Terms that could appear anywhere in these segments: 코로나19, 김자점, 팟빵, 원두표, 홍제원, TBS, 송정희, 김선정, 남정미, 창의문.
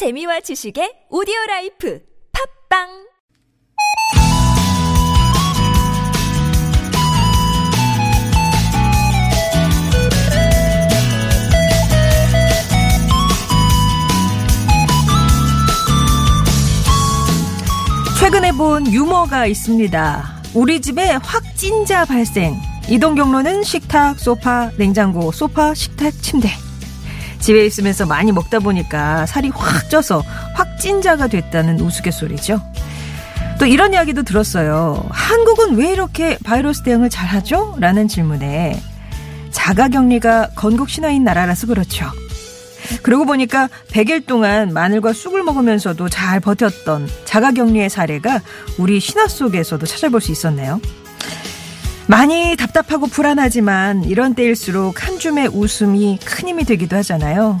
재미와 지식의 오디오라이프 팟빵 최근에 본 유머가 있습니다. 우리 집에 확진자 발생. 이동 경로는 식탁, 소파, 냉장고, 소파, 식탁, 침대. 집에 있으면서 많이 먹다 보니까 살이 확 쪄서 확진자가 됐다는 우스갯소리죠. 또 이런 이야기도 들었어요. 한국은 왜 이렇게 바이러스 대응을 잘하죠? 라는 질문에 자가격리가 건국 신화인 나라라서 그렇죠. 그러고 보니까 100일 동안 마늘과 쑥을 먹으면서도 잘 버텼던 자가격리의 사례가 우리 신화 속에서도 찾아볼 수 있었네요. 많이 답답하고 불안하지만 이런 때일수록 한 줌의 웃음이 큰 힘이 되기도 하잖아요.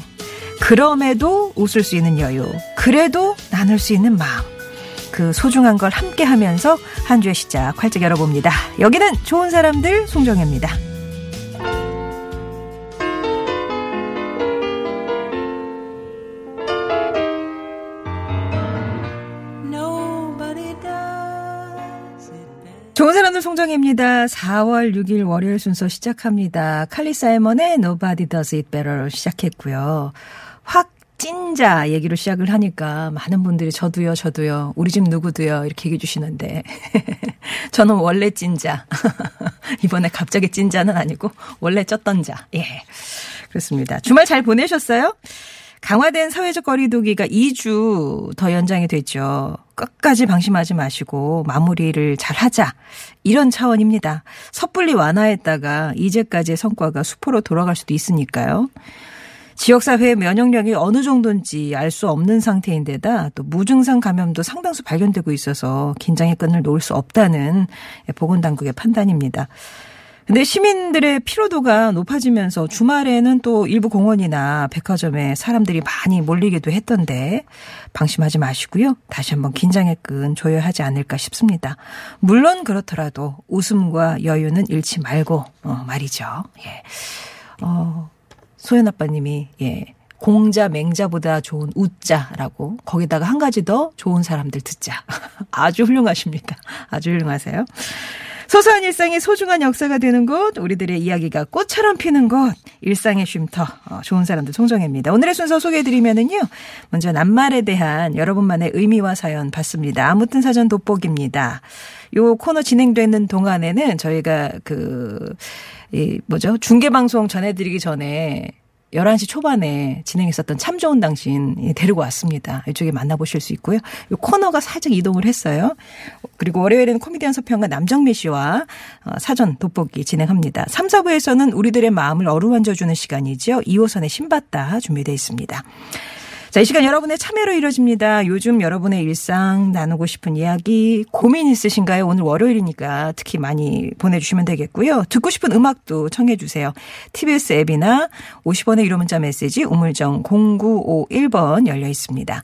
그럼에도 웃을 수 있는 여유, 그래도 나눌 수 있는 마음, 그 소중한 걸 함께하면서 한 주의 시작 활짝 열어봅니다. 여기는 좋은 사람들 송정희입니다. 4월 6일 월요일 순서 시작합니다. 칼리 사이먼의 Nobody Does It Better로 시작했고요. 확진자 얘기로 시작을 하니까 많은 분들이 저도요. 우리 집 누구도요. 이렇게 얘기해 주시는데 저는 원래 찐자. 이번에 갑자기 찐자는 아니고 원래 쪘던 자. 예, 그렇습니다. 주말 잘 보내셨어요? 강화된 사회적 거리 두기가 2주 더 연장이 됐죠. 끝까지 방심하지 마시고 마무리를 잘하자 이런 차원입니다. 섣불리 완화했다가 이제까지의 성과가 수포로 돌아갈 수도 있으니까요. 지역사회의 면역력이 어느 정도인지 알 수 없는 상태인데다 또 무증상 감염도 상당수 발견되고 있어서 긴장의 끈을 놓을 수 없다는 보건당국의 판단입니다. 근데 시민들의 피로도가 높아지면서 주말에는 또 일부 공원이나 백화점에 사람들이 많이 몰리기도 했던데 방심하지 마시고요. 다시 한번 긴장의 끈 조여야 하지 않을까 싶습니다. 물론 그렇더라도 웃음과 여유는 잃지 말고 말이죠. 예. 소연 아빠님이 예. 공자 맹자보다 좋은 웃자라고 거기다가 한 가지 더 좋은 사람들 듣자. 아주 훌륭하십니다. 아주 훌륭하세요. 소소한 일상의 소중한 역사가 되는 곳, 우리들의 이야기가 꽃처럼 피는 곳, 일상의 쉼터, 좋은 사람들 송정혜입니다. 오늘의 순서 소개해드리면은요, 먼저 낱말에 대한 여러분만의 의미와 사연 받습니다. 아무튼 사전 돋보기입니다. 요 코너 진행되는 동안에는 저희가 중계방송 전해드리기 전에 11시 초반에 진행했었던 참 좋은 당신 데리고 왔습니다. 이쪽에 만나보실 수 있고요. 이 코너가 살짝 이동을 했어요. 그리고 월요일에는 코미디언 서평가 남정미 씨와 사전 돋보기 진행합니다. 3, 4부에서는 우리들의 마음을 어루만져주는 시간이죠. 2호선의 신받다 준비되어 있습니다. 자, 이 시간 여러분의 참여로 이루어집니다. 요즘 여러분의 일상 나누고 싶은 이야기 고민 있으신가요? 오늘 월요일이니까 특히 많이 보내주시면 되겠고요. 듣고 싶은 음악도 청해 주세요. TBS 앱이나 50원의 유료 문자 메시지 우물정 0951번 열려 있습니다.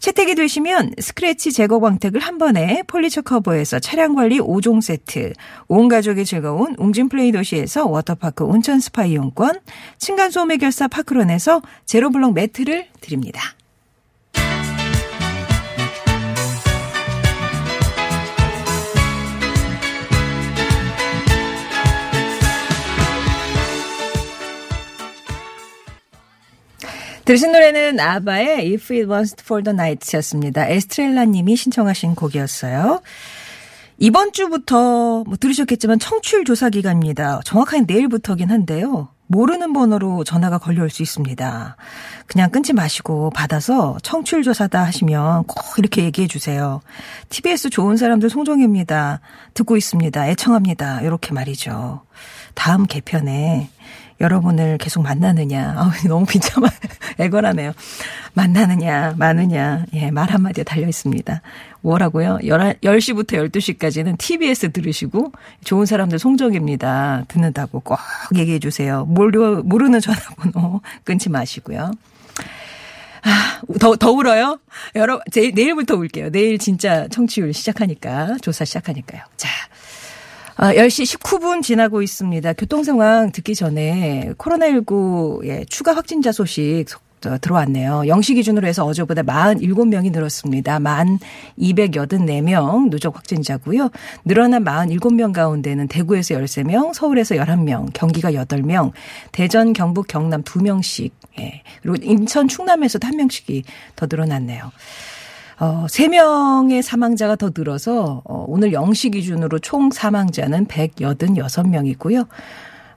채택이 되시면 스크래치 제거 광택을 한 번에 폴리처 커버에서 차량관리 5종 세트, 온 가족이 즐거운 웅진플레이 도시에서 워터파크 온천 스파 이용권, 층간소음 해결사 파크론에서 제로블록 매트를 드립니다. 들으신 노래는 아바의 If It Wants For The Night였습니다. 에스트렐라 님이 신청하신 곡이었어요. 이번 주부터 들으셨겠지만 청취율 조사 기간입니다. 정확하게 내일부터긴 한데요. 모르는 번호로 전화가 걸려올 수 있습니다. 그냥 끊지 마시고 받아서 청취율 조사다 하시면 꼭 이렇게 얘기해 주세요. TBS 좋은 사람들 송정희입니다. 듣고 있습니다. 애청합니다. 이렇게 말이죠. 다음 개편에 여러분을 계속 만나느냐. 너무 비참한 애걸하네요. 만나느냐 마느냐. 예, 말 한마디에 달려있습니다. 뭐라고요? 10시부터 12시까지는 TBS 들으시고 좋은 사람들 송정입니다. 듣는다고 꼭 얘기해 주세요. 모르는 전화번호 끊지 마시고요. 더 울어요? 내일부터 울게요. 내일 진짜 청취율 시작하니까. 조사 시작하니까요. 자. 10시 19분 지나고 있습니다. 교통상황 듣기 전에 코로나19 추가 확진자 소식 들어왔네요. 0시 기준으로 해서 어제보다 47명이 늘었습니다. 1,284명 누적 확진자고요. 늘어난 47명 가운데는 대구에서 13명, 서울에서 11명, 경기가 8명, 대전, 경북, 경남 2명씩, 예. 그리고 인천, 충남에서도 1명씩이 더 늘어났네요. 3명의 사망자가 더 늘어서 오늘 0시 기준으로 총 사망자는 186명이고요.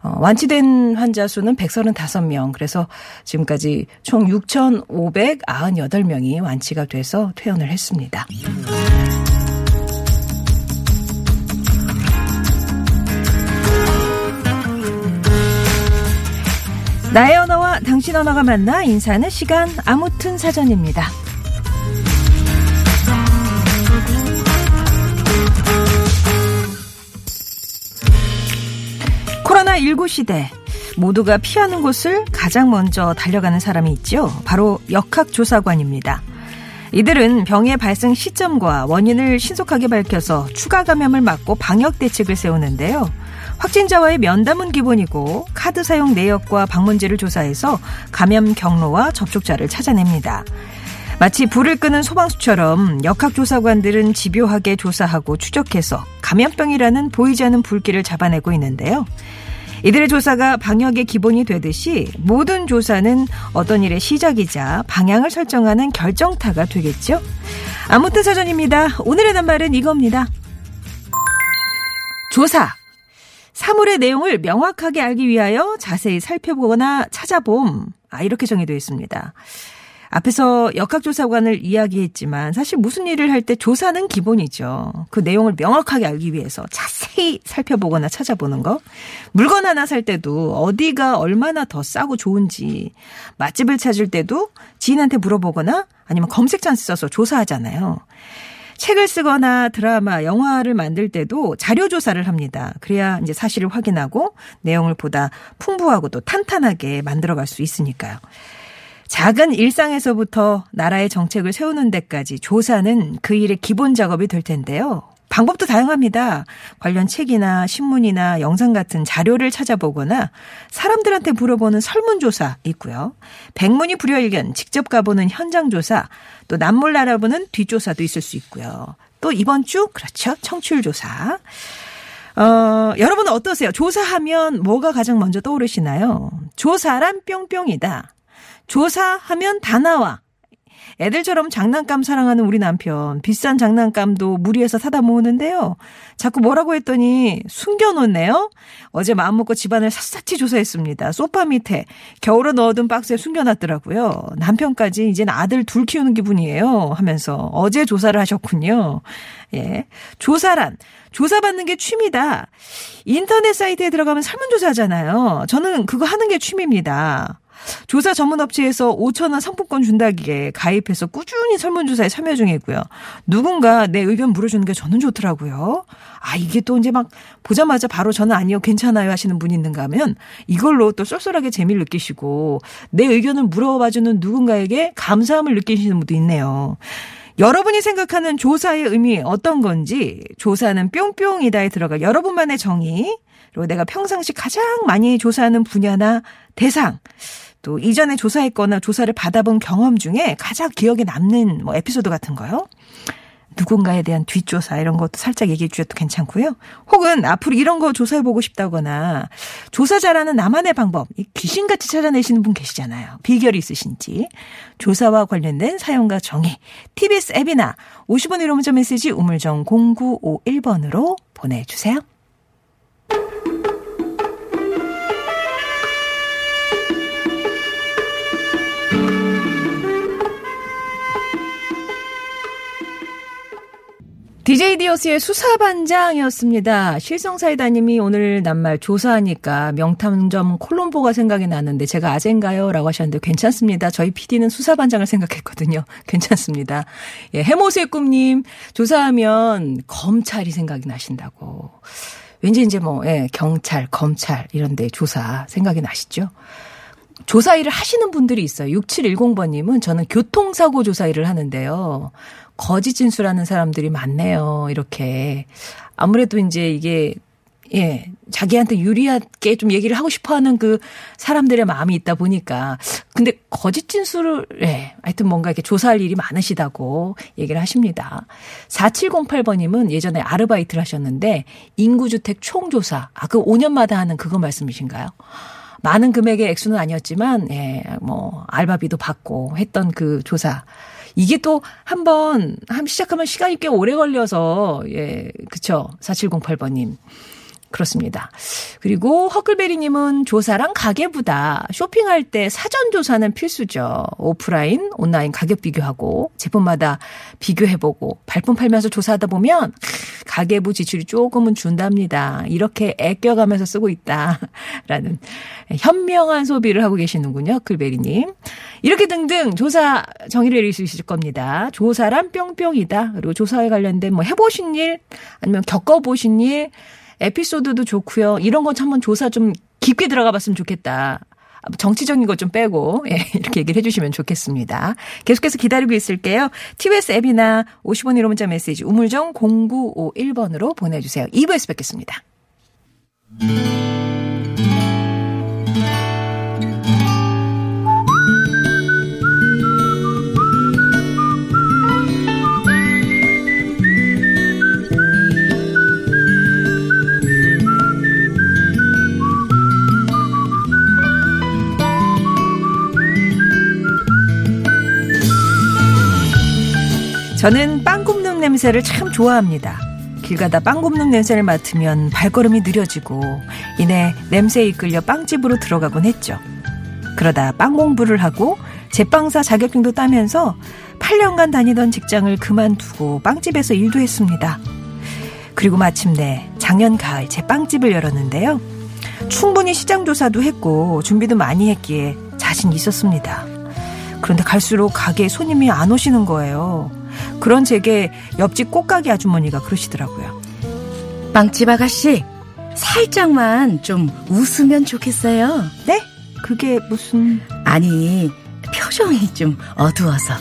완치된 환자 수는 135명. 그래서 지금까지 총 6,598명이 완치가 돼서 퇴원을 했습니다. 나의 언어와 당신 언어가 만나 인사하는 시간 아무튼 사전입니다. 코로나19 시대 모두가 피하는 곳을 가장 먼저 달려가는 사람이 있죠. 바로 역학조사관입니다. 이들은 병의 발생 시점과 원인을 신속하게 밝혀서 추가 감염을 막고 방역 대책을 세우는데요. 확진자와의 면담은 기본이고 카드 사용 내역과 방문지를 조사해서 감염 경로와 접촉자를 찾아냅니다. 마치 불을 끄는 소방수처럼 역학조사관들은 집요하게 조사하고 추적해서 감염병이라는 보이지 않는 불길을 잡아내고 있는데요. 이들의 조사가 방역의 기본이 되듯이 모든 조사는 어떤 일의 시작이자 방향을 설정하는 결정타가 되겠죠. 아무튼 사전입니다. 오늘의 단말은 이겁니다. 조사. 사물의 내용을 명확하게 알기 위하여 자세히 살펴보거나 찾아봄. 이렇게 정해져 있습니다. 앞에서 역학조사관을 이야기했지만 사실 무슨 일을 할 때 조사는 기본이죠. 그 내용을 명확하게 알기 위해서 자세히 살펴보거나 찾아보는 거. 물건 하나 살 때도 어디가 얼마나 더 싸고 좋은지, 맛집을 찾을 때도 지인한테 물어보거나 아니면 검색창 써서 조사하잖아요. 책을 쓰거나 드라마, 영화를 만들 때도 자료 조사를 합니다. 그래야 이제 사실을 확인하고 내용을 보다 풍부하고 또 탄탄하게 만들어갈 수 있으니까요. 작은 일상에서부터 나라의 정책을 세우는 데까지 조사는 그 일의 기본 작업이 될 텐데요. 방법도 다양합니다. 관련 책이나 신문이나 영상 같은 자료를 찾아보거나 사람들한테 물어보는 설문조사 있고요. 백문이 불여일견, 직접 가보는 현장조사, 또 남몰래 알아보는 뒷조사도 있을 수 있고요. 또 이번 주, 그렇죠. 청취율조사. 여러분은 어떠세요? 조사하면 뭐가 가장 먼저 떠오르시나요? 조사란 뿅뿅이다. 조사하면 다 나와. 애들처럼 장난감 사랑하는 우리 남편. 비싼 장난감도 무리해서 사다 모으는데요. 자꾸 뭐라고 했더니 숨겨놓네요. 어제 마음먹고 집안을 샅샅이 조사했습니다. 소파 밑에 겨울에 넣어둔 박스에 숨겨놨더라고요. 남편까지 이제는 아들 둘 키우는 기분이에요 하면서 어제 조사를 하셨군요. 예, 조사란. 조사받는 게 취미다. 인터넷 사이트에 들어가면 설문조사잖아요. 저는 그거 하는 게 취미입니다. 조사 전문업체에서 5,000원 상품권 준다기에 가입해서 꾸준히 설문조사에 참여 중이고요. 누군가 내 의견 물어주는 게 저는 좋더라고요. 이게 또 이제 막 보자마자 바로 저는 아니요, 괜찮아요 하시는 분이 있는가 하면 이걸로 또 쏠쏠하게 재미를 느끼시고 내 의견을 물어봐주는 누군가에게 감사함을 느끼시는 분도 있네요. 여러분이 생각하는 조사의 의미 어떤 건지 조사는 뿅뿅이다에 들어가 여러분만의 정의 그리고 내가 평상시 가장 많이 조사하는 분야나 대상 또 이전에 조사했거나 조사를 받아본 경험 중에 가장 기억에 남는 뭐 에피소드 같은 거요. 누군가에 대한 뒷조사 이런 것도 살짝 얘기해 주셔도 괜찮고요. 혹은 앞으로 이런 거 조사해보고 싶다거나 조사 잘하는 나만의 방법 귀신같이 찾아내시는 분 계시잖아요. 비결이 있으신지 조사와 관련된 사연과 정의 TBS 앱이나 50원 유료 문자 메시지 우물정 0951번으로 보내주세요. DJ 디오스의 수사반장이었습니다. 실성사이다님이 오늘 낱말 조사하니까 명탐정 콜롬보가 생각이 나는데 제가 아젠가요? 라고 하셨는데 괜찮습니다. 저희 PD는 수사반장을 생각했거든요. 괜찮습니다. 예, 해모세 꿈님 조사하면 검찰이 생각이 나신다고. 왠지 이제 뭐 예, 경찰, 검찰 이런 데 조사 생각이 나시죠? 조사 일을 하시는 분들이 있어요. 6710번님은 저는 교통사고 조사 일을 하는데요. 거짓 진술하는 사람들이 많네요. 이렇게. 아무래도 이제 이게 예, 자기한테 유리하게 좀 얘기를 하고 싶어하는 그 사람들의 마음이 있다 보니까. 근데 거짓 진술을, 예, 하여튼 뭔가 이렇게 조사할 일이 많으시다고 얘기를 하십니다. 4708번님은 예전에 아르바이트를 하셨는데 인구주택 총조사, 아, 그 5년마다 하는 그거 말씀이신가요? 많은 금액의 액수는 아니었지만, 예, 뭐 알바비도 받고 했던 그 조사. 이게 또 한 번 시작하면 시간이 꽤 오래 걸려서, 예, 그쵸. 4708번님. 그렇습니다. 그리고 허클베리님은 조사랑 가계부다. 쇼핑할 때 사전 조사는 필수죠. 오프라인, 온라인 가격 비교하고 제품마다 비교해보고 발품 팔면서 조사하다 보면 가계부 지출이 조금은 준답니다. 이렇게 애껴가면서 쓰고 있다라는 현명한 소비를 하고 계시는군요. 허클베리님. 이렇게 등등 조사 정의를 내릴 수 있을 겁니다. 조사란 뿅뿅이다. 그리고 조사에 관련된 뭐 해보신 일 아니면 겪어보신 일 에피소드도 좋고요. 이런 거 한번 조사 좀 깊게 들어가 봤으면 좋겠다. 정치적인 것 좀 빼고, 예, 이렇게 얘기를 해 주시면 좋겠습니다. 계속해서 기다리고 있을게요. TBS 앱이나 50원 1호 문자 메시지 우물정 0951번으로 보내주세요. 2부에서 뵙겠습니다. 저는 빵 굽는 냄새를 참 좋아합니다. 길 가다 빵 굽는 냄새를 맡으면 발걸음이 느려지고 이내 냄새에 이끌려 빵집으로 들어가곤 했죠. 그러다 빵 공부를 하고 제빵사 자격증도 따면서 8년간 다니던 직장을 그만두고 빵집에서 일도 했습니다. 그리고 마침내 작년 가을 제 빵집을 열었는데요. 충분히 시장 조사도 했고 준비도 많이 했기에 자신 있었습니다. 그런데 갈수록 가게에 손님이 안 오시는 거예요. 그런 제게 옆집 꽃가게 아주머니가 그러시더라고요. 빵집 아가씨, 살짝만 좀 웃으면 좋겠어요. 네? 그게 무슨... 아니, 표정이 좀 어두워서.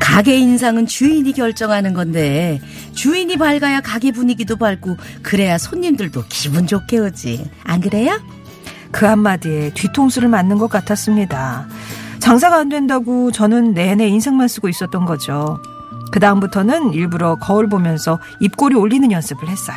가게 인상은 주인이 결정하는 건데 주인이 밝아야 가게 분위기도 밝고 그래야 손님들도 기분 좋게 오지. 안 그래요? 그 한마디에 뒤통수를 맞는 것 같았습니다. 장사가 안 된다고 저는 내내 인상만 쓰고 있었던 거죠. 그 다음부터는 일부러 거울 보면서 입꼬리 올리는 연습을 했어요.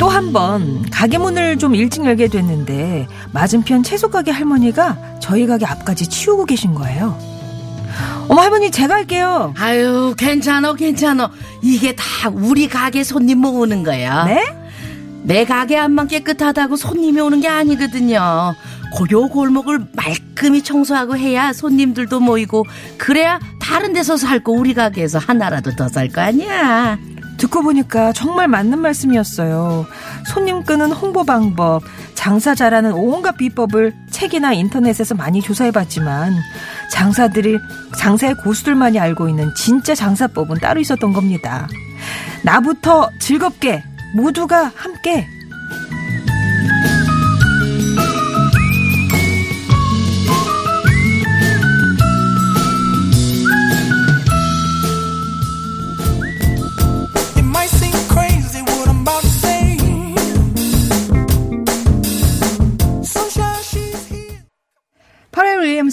또 한 번 가게 문을 좀 일찍 열게 됐는데 맞은편 채소 가게 할머니가 저희 가게 앞까지 치우고 계신 거예요. 어머 할머니 제가 할게요. 아유 괜찮아. 이게 다 우리 가게 손님 모으는 거야. 네? 내 가게 안만 깨끗하다고 손님이 오는 게 아니거든요. 고요 골목을 말끔히 청소하고 해야 손님들도 모이고 그래야 다른 데서 살고 우리 가게에서 하나라도 더 살 거 아니야. 듣고 보니까 정말 맞는 말씀이었어요. 손님 끄는 홍보 방법, 장사 잘하는 온갖 비법을 책이나 인터넷에서 많이 조사해봤지만 장사의 고수들만이 알고 있는 진짜 장사법은 따로 있었던 겁니다. 나부터 즐겁게 모두가 함께.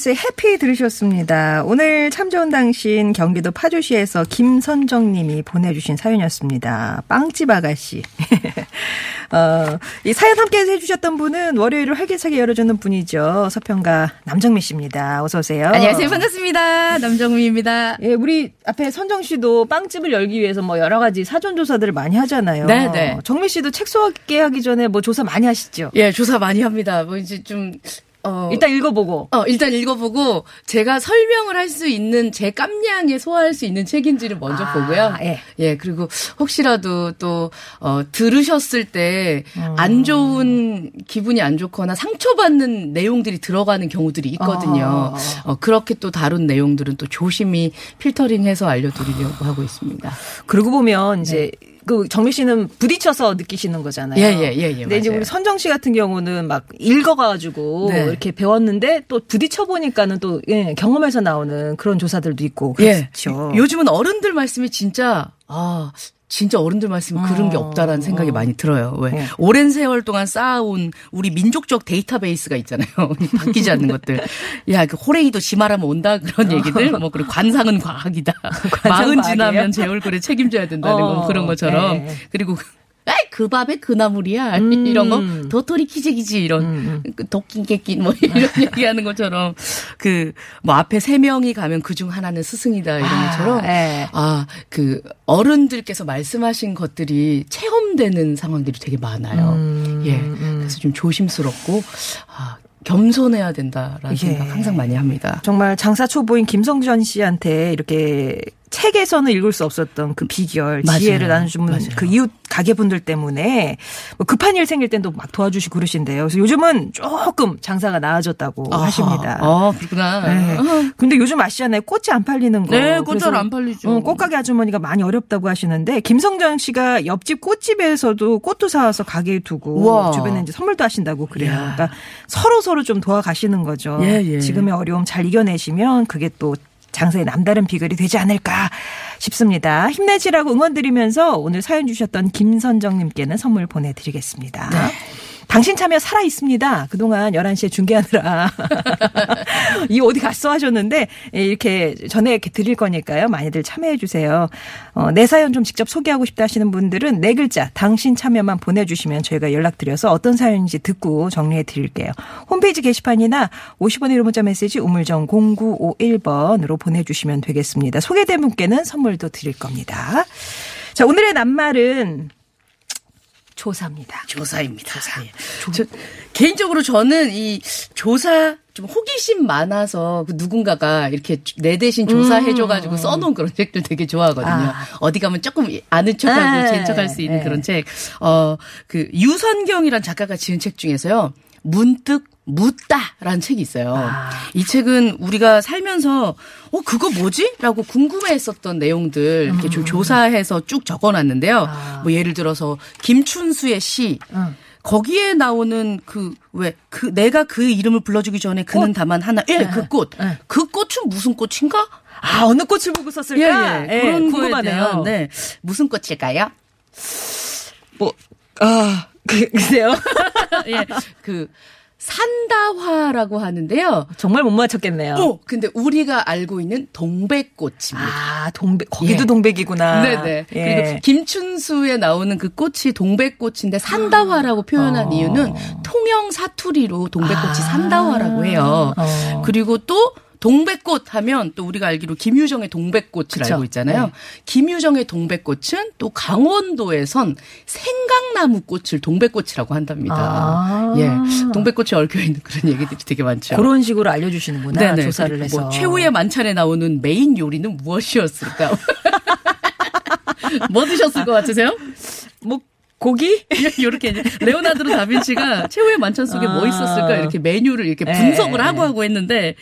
해피 들으셨습니다. 오늘 참 좋은 당신 경기도 파주시에서 김선정 님이 보내주신 사연이었습니다. 빵집 아가씨. 이 사연 함께 해주셨던 분은 월요일을 활기차게 열어주는 분이죠. 서평가 남정미 씨입니다. 어서 오세요. 안녕하세요. 반갑습니다. 남정미입니다. 예, 우리 앞에 선정 씨도 빵집을 열기 위해서 뭐 여러 가지 사전 조사들을 많이 하잖아요. 네. 정미 씨도 책 소개 하기 전에 뭐 조사 많이 하시죠? 예, 조사 많이 합니다. 뭐 이제 좀 일단 읽어보고 제가 설명을 할 수 있는 제 깜냥에 소화할 수 있는 책인지를 먼저 보고요. 예. 예, 그리고 혹시라도 또 들으셨을 때 안 좋은 기분이 안 좋거나 상처받는 내용들이 들어가는 경우들이 있거든요. 그렇게 또 다룬 내용들은 또 조심히 필터링해서 알려드리려고 하고 있습니다. 그러고 보면 이제 네. 그 정미 씨는 부딪혀서 느끼시는 거잖아요. 예. 근데 맞아요. 이제 우리 선정 씨 같은 경우는 막 읽어가지고 네. 이렇게 배웠는데 또 부딪혀 보니까는 또 예, 경험에서 나오는 그런 조사들도 있고 그렇죠. 예. 요즘은 어른들 말씀이 진짜 어른들 말씀은 그런 게 없다라는 생각이 많이 들어요. 왜? 오랜 세월 동안 쌓아온 우리 민족적 데이터베이스가 있잖아요. 바뀌지 않는 것들. 야, 그 호랭이도 지마라면 온다 그런 얘기들. 뭐 그리고 관상은 과학이다. 마흔 지나면 제 얼굴에 책임져야 된다는 건 그런 것처럼. 네. 그리고 그 밥에 그 나물이야. 이런 거 도토리 키재기지 이런 도끼개끼 뭐 이런 얘기하는 것처럼 그 뭐 앞에 세 명이 가면 그중 하나는 스승이다 이런 것처럼 그 어른들께서 말씀하신 것들이 체험되는 상황들이 되게 많아요. 예, 그래서 좀 조심스럽고 겸손해야 된다라는 생각 항상 많이 합니다. 정말 장사 초보인 김성전 씨한테 이렇게 책에서는 읽을 수 없었던 그 비결, 맞아요. 지혜를 나눠주는 그 이웃 가게분들 때문에 뭐 급한 일 생길 땐 또 막 도와주시고 그러신대요. 그래서 요즘은 조금 장사가 나아졌다고 하십니다. 아, 그렇구나. 네. 근데 요즘 아시잖아요. 꽃이 안 팔리는 거. 네, 꽃 잘 안 팔리죠. 꽃가게 아주머니가 많이 어렵다고 하시는데 김성정 씨가 옆집 꽃집에서도 꽃도 사와서 가게에 두고 우와. 주변에 이제 선물도 하신다고 그래요. 야. 그러니까 서로 좀 도와가시는 거죠. 예. 지금의 어려움 잘 이겨내시면 그게 또 장사의 남다른 비결이 되지 않을까 싶습니다. 힘내시라고 응원드리면서 오늘 사연 주셨던 김선정님께는 선물 보내드리겠습니다. 네. 당신 참여 살아있습니다. 그동안 11시에 중계하느라 이 어디 갔어 하셨는데 이렇게 전에 이렇게 드릴 거니까요. 많이들 참여해 주세요. 내 사연 좀 직접 소개하고 싶다 하시는 분들은 네 글자 당신 참여만 보내주시면 저희가 연락드려서 어떤 사연인지 듣고 정리해 드릴게요. 홈페이지 게시판이나 50원의 1호 문자 메시지 우물정 0951번으로 보내주시면 되겠습니다. 소개된 분께는 선물도 드릴 겁니다. 자, 오늘의 낱말은 조사입니다. 네. 개인적으로 저는 이 조사 좀 호기심 많아서 누군가가 이렇게 내 대신 조사해줘가지고 써놓은 그런 책들 되게 좋아하거든요. 어디 가면 조금 아는 척하고 재척할 수 있는 그런 책. 그 유선경이란 작가가 지은 책 중에서요. 문득 묻다라는 책이 있어요. 이 책은 우리가 살면서 그거 뭐지? 라고 궁금해했었던 내용들 이렇게 좀 조사해서 쭉 적어놨는데요. 뭐 예를 들어서 김춘수의 시 거기에 나오는 내가 그 이름을 불러주기 전에 그는 꽃. 다만 하나 그 꽃. 그 꽃은 무슨 꽃인가? 어느 꽃을 보고 썼을까? 예. 그런 거에 대한 무슨 꽃일까요? 글쎄요. 예. 산다화라고 하는데요. 정말 못 맞췄겠네요. 근데 우리가 알고 있는 동백꽃입니다. 동백. 거기도 예. 동백이구나. 네네. 예. 그리고 김춘수에 나오는 그 꽃이 동백꽃인데 산다화라고 표현한 이유는 통영 사투리로 동백꽃이 산다화라고 해요. 그리고 또 동백꽃 하면 또 우리가 알기로 김유정의 동백꽃을 그쵸? 알고 있잖아요. 네. 김유정의 동백꽃은 또 강원도에선 생강나무 꽃을 동백꽃이라고 한답니다. 예, 동백꽃이 얽혀 있는 그런 얘기들이 되게 많죠. 그런 식으로 알려주시는구나. 네네. 조사를 해서 최후의 만찬에 나오는 메인 요리는 무엇이었을까? 뭐 드셨을 것 같으세요? 고기? 이렇게 레오나드로 다빈치가 최후의 만찬 속에 뭐 있었을까 이렇게 메뉴를 이렇게 분석을 하고 했는데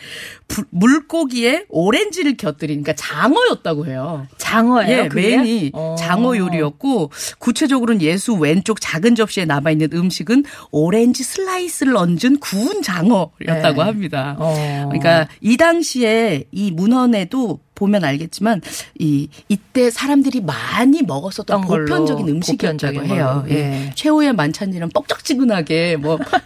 물고기에 오렌지를 곁들인 그러니까 장어였다고 해요. 장어예요? 예, 메인이 장어 요리였고 구체적으로는 예수 왼쪽 작은 접시에 남아있는 음식은 오렌지 슬라이스를 얹은 구운 장어였다고 합니다. 그러니까 이 당시에 이 문헌에도 보면 알겠지만 이때 사람들이 많이 먹었었던 보편적인 음식이었다고 해요. 예. 최후의 만찬이란 뻑적지근하게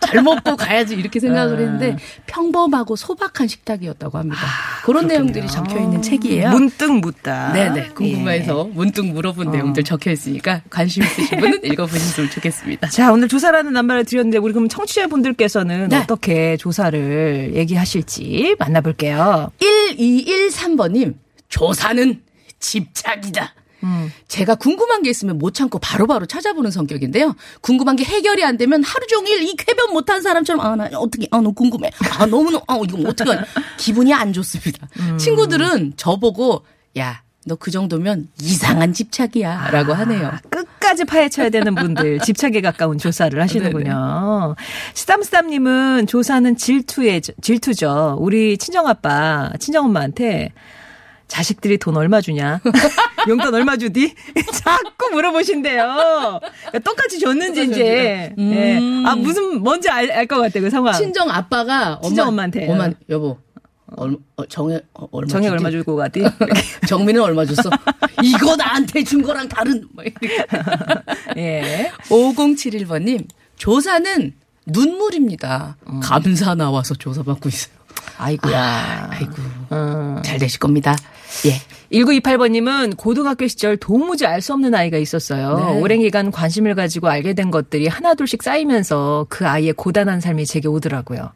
잘 먹고 가야지 이렇게 생각을 했는데 평범하고 소박한 식탁이었다고 합니다. 그런 그렇군요. 내용들이 적혀있는 책이에요. 문득 묻다. 네네. 궁금해서 문득 물어본 내용들 적혀있으니까 관심 있으신 분은 읽어보셨으면 좋겠습니다. 자, 오늘 조사라는 낱말을 드렸는데 우리 그럼 청취자분들께서는 어떻게 조사를 얘기하실지 만나볼게요. 1213번님. 조사는 집착이다. 제가 궁금한 게 있으면 못 참고 바로바로 찾아보는 성격인데요. 궁금한 게 해결이 안 되면 하루 종일 이 쾌변 못한 사람처럼 나 어떻게 너무 궁금해. 너무너무 이거 어떻게 기분이 안 좋습니다. 친구들은 저보고 야, 너 그 정도면 이상한 집착이야 라고 하네요. 끝까지 파헤쳐야 되는 분들 집착에 가까운 조사를 하시는군요. 스담스담님은 조사는 질투죠. 우리 친정아빠 친정엄마한테 자식들이 돈 얼마 주냐 용돈 얼마 주디? 자꾸 물어보신대요. 그러니까 똑같이 줬는지 이제. 네. 아, 무슨, 뭔지 알 것 같아, 그 상황. 친정 아빠가 친정 엄마한테. 엄마, 여보. 정액 얼마 줄 것 같디? 정민은 얼마 줬어? 이거 나한테 준 거랑 다른. 예. 5071번님, 조사는 눈물입니다. 감사 나와서 조사받고 있어요. 아이고야. 잘 되실 겁니다. 예. 1928번님은 고등학교 시절 도무지 알 수 없는 아이가 있었어요. 네. 오랜 기간 관심을 가지고 알게 된 것들이 하나둘씩 쌓이면서 그 아이의 고단한 삶이 제게 오더라고요.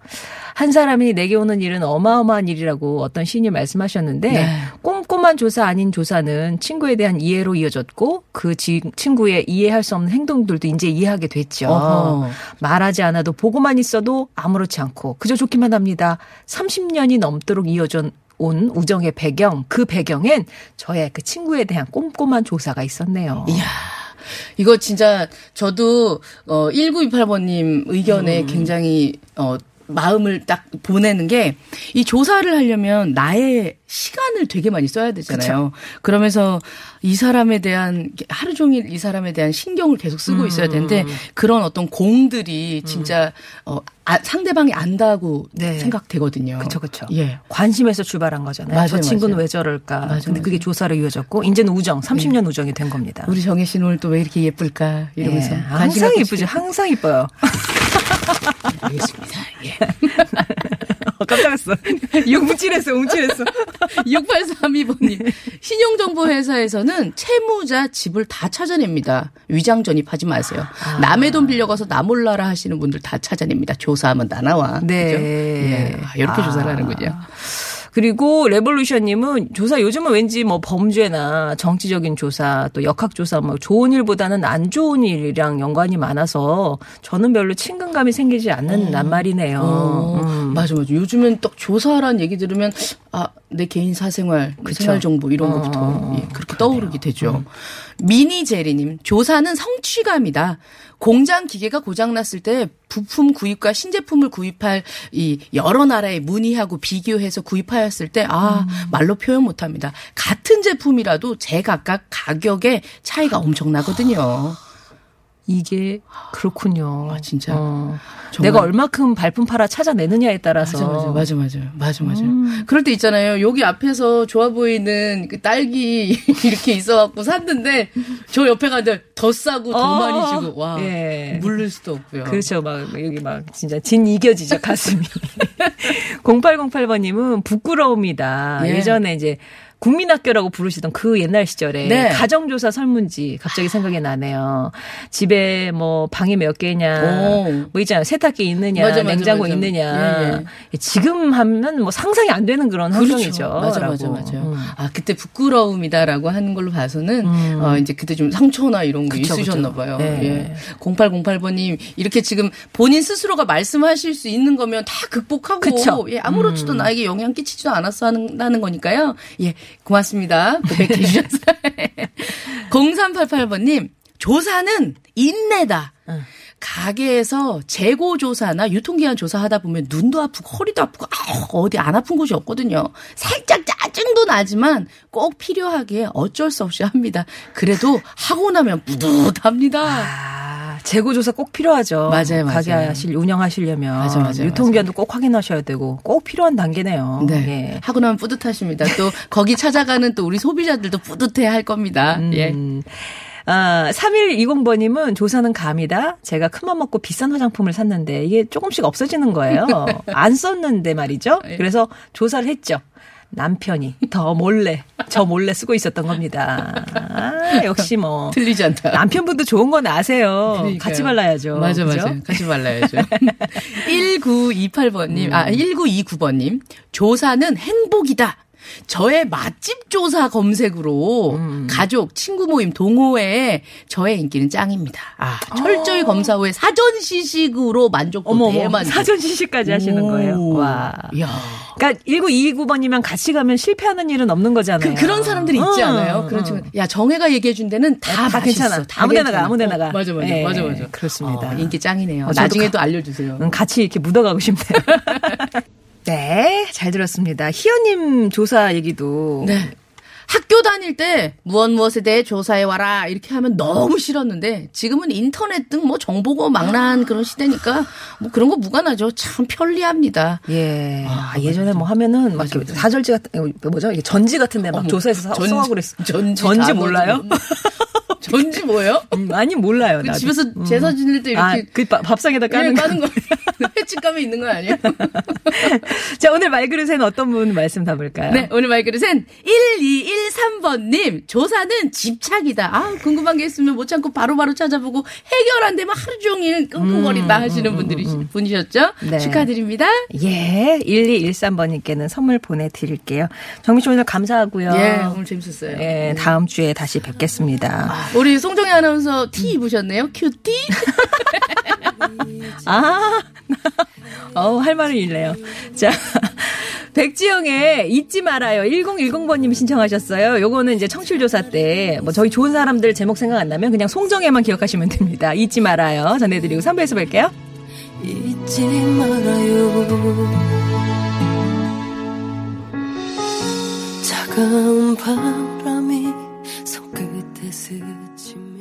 한 사람이 내게 오는 일은 어마어마한 일이라고 어떤 시인이 말씀하셨는데 네. 꼼꼼한 조사 아닌 조사는 친구에 대한 이해로 이어졌고 그 친구의 이해할 수 없는 행동들도 이제 이해하게 됐죠. 어허. 말하지 않아도 보고만 있어도 아무렇지 않고 그저 좋기만 합니다. 30년이 넘도록 이어져 온 우정의 배경, 그 배경엔 저의 그 친구에 대한 꼼꼼한 조사가 있었네요. 이야, 이거 진짜 저도 1928번님 의견에 굉장히 마음을 딱 보내는 게 이 조사를 하려면 나의 시간을 되게 많이 써야 되잖아요. 그쵸? 그러면서 이 사람에 대한 하루 종일 이 사람에 대한 신경을 계속 쓰고 있어야 되는데 그런 어떤 공들이 진짜 상대방이 안다고 네. 생각되거든요. 그렇죠, 그렇죠. 예, 관심에서 출발한 거잖아요. 맞아요, 저 친구는 맞아요. 왜 저럴까? 맞아요, 근데 그게 조사로 이어졌고 이제는 우정, 30년 예. 우정이 된 겁니다. 우리 정혜 씨는 오늘 또 왜 이렇게 예쁠까? 이러면서 예, 항상 예쁘죠. 항상 예뻐요. 알겠습니다. 예. 깜짝했어. 웅찔했어. 6832번님. 신용정보회사에서는 채무자 집을 다 찾아냅니다. 위장 전입하지 마세요. 아. 남의 돈 빌려가서 나 몰라라 하시는 분들 다 찾아냅니다. 조사하면 다 나와. 네. 그렇죠? 예. 이렇게 조사를 하는 거죠. 그리고 레볼루션님은 조사 요즘은 왠지 뭐 범죄나 정치적인 조사 또 역학조사 뭐 좋은 일보다는 안 좋은 일이랑 연관이 많아서 저는 별로 친근감이 생기지 않는 낱말이네요. 맞아. 요즘엔 딱 조사란 얘기 들으면 아, 내 개인 사생활, 그쵸? 생활정보 이런 것부터 예, 그렇게 그러네요. 떠오르게 되죠. 미니제리님, 조사는 성취감이다. 공장 기계가 고장났을 때 부품 구입과 신제품을 구입할 이 여러 나라에 문의하고 비교해서 구입하였을 때 아, 말로 표현 못합니다. 같은 제품이라도 제각각 가격의 차이가 엄청나거든요. 이게 그렇군요. 아, 진짜. 내가 얼마큼 발품 팔아 찾아내느냐에 따라서. 맞아. 그럴 때 있잖아요. 여기 앞에서 좋아 보이는 그 딸기 이렇게 있어갖고 샀는데 저 옆에 가는데 더 싸고 더 많이 주고 와 예. 물릴 수도 없고요. 그렇죠. 막 여기 막 진짜 진 이겨지죠 가슴이. 0808번님은 부끄러움이다. 예. 예전에 이제. 국민학교라고 부르시던 그 옛날 시절에 네. 가정조사 설문지 갑자기 생각이 나네요. 집에 뭐 방이 몇 개냐, 뭐 있잖아요. 세탁기 있느냐, 냉장고 있느냐. 예, 예. 지금 하면 뭐 상상이 안 되는 그런 환경이죠. 맞아. 아 그때 부끄러움이다라고 하는 걸로 봐서는 이제 그때 좀 상처나 이런 거 있으셨나 봐요. 네. 예. 0808번님 이렇게 지금 본인 스스로가 말씀하실 수 있는 거면 다 극복하고 예, 아무렇지도 나에게 영향 끼치지도 않았어 한다는 거니까요. 예. 고맙습니다. 고백해 주셔서. 0388번님, 조사는 인내다. 가게에서 재고 조사나 유통기한 조사하다 보면 눈도 아프고 허리도 아프고 어디 안 아픈 곳이 없거든요. 살짝 짜증도 나지만 꼭 필요하기에 어쩔 수 없이 합니다. 그래도 하고 나면 뿌듯합니다. 재고 조사 꼭 필요하죠. 맞아요. 가게 운영하시려면 유통기한도 꼭 확인하셔야 되고 꼭 필요한 단계네요. 네. 예. 하고 나면 뿌듯하십니다. 또 거기 찾아가는 또 우리 소비자들도 뿌듯해 할 겁니다. 예. 아, 3120번님은 조사는 감이다. 제가 큰맘 먹고 비싼 화장품을 샀는데 이게 조금씩 없어지는 거예요. 안 썼는데 말이죠. 그래서 조사를 했죠. 남편이 저 몰래 쓰고 있었던 겁니다. 아, 역시 뭐 틀리지 않다. 남편분도 좋은 건 아세요. 그러니까요. 같이 발라야죠. 맞아. 같이 발라야죠. 1928번님, 1929번님. 조사는 행복이다. 저의 맛집 조사 검색으로 가족, 친구 모임, 동호회에 저의 인기는 짱입니다. 아, 철저히 검사 후에 사전 시식으로 만족도 대만족. 사전 시식까지 하시는 거예요. 와. 이야. 그러니까 1929번이면 같이 가면 실패하는 일은 없는 거잖아요. 그런 사람들이 있지 않아요? 그런 친구. 야, 정혜가 얘기해 준 데는 다 괜찮아. 아무데나 가. 맞아. 그렇습니다. 인기 짱이네요. 나중에도 알려주세요. 같이 이렇게 묻어가고 싶네요. 네, 잘 들었습니다. 희연님 조사 얘기도. 네. 학교 다닐 때 무엇에 대해 조사해와라 이렇게 하면 너무 싫었는데 지금은 인터넷 등 뭐 정보고 막난 그런 시대니까 뭐 그런 거 무관하죠. 참 편리합니다. 예. 아, 예전에 뭐 하면은 막 사절지 같은 뭐죠? 이게 전지 같은 데 막 조사해서 써가고 그랬어. 전지 몰라요? 전지 뭐예요? 아니 몰라요. 그 집에서 제사 지낼 때 이렇게 그 밥상에다 까는 거. 횟집감에 있는 건 아니에요? 자, 오늘 말그릇엔 어떤 분 말씀 담을까요? 네, 오늘 말그릇엔 1213번님, 조사는 집착이다. 아, 궁금한 게 있으면 못 참고 바로바로 찾아보고 해결 안 되면 하루 종일 끙끙거린다 하시는 분이셨죠? 네. 축하드립니다. 예, 1213번님께는 선물 보내드릴게요. 정미 씨 오늘 감사하고요. 예, 오늘 재밌었어요. 예, 다음 주에 다시 뵙겠습니다. 아, 우리 송정희 아나운서 티 입으셨네요? 큐티? 아, 할 말을 잃네요. 자, 백지영의 잊지 말아요. 1010번님 신청하셨어요. 요거는 이제 청취조사 때 뭐 저희 좋은 사람들 제목 생각 안 나면 그냥 송정혜만 기억하시면 됩니다. 잊지 말아요. 전해드리고 3부에서 뵐게요. 잊지 말아요. 차가운 바람이 손끝에 스치면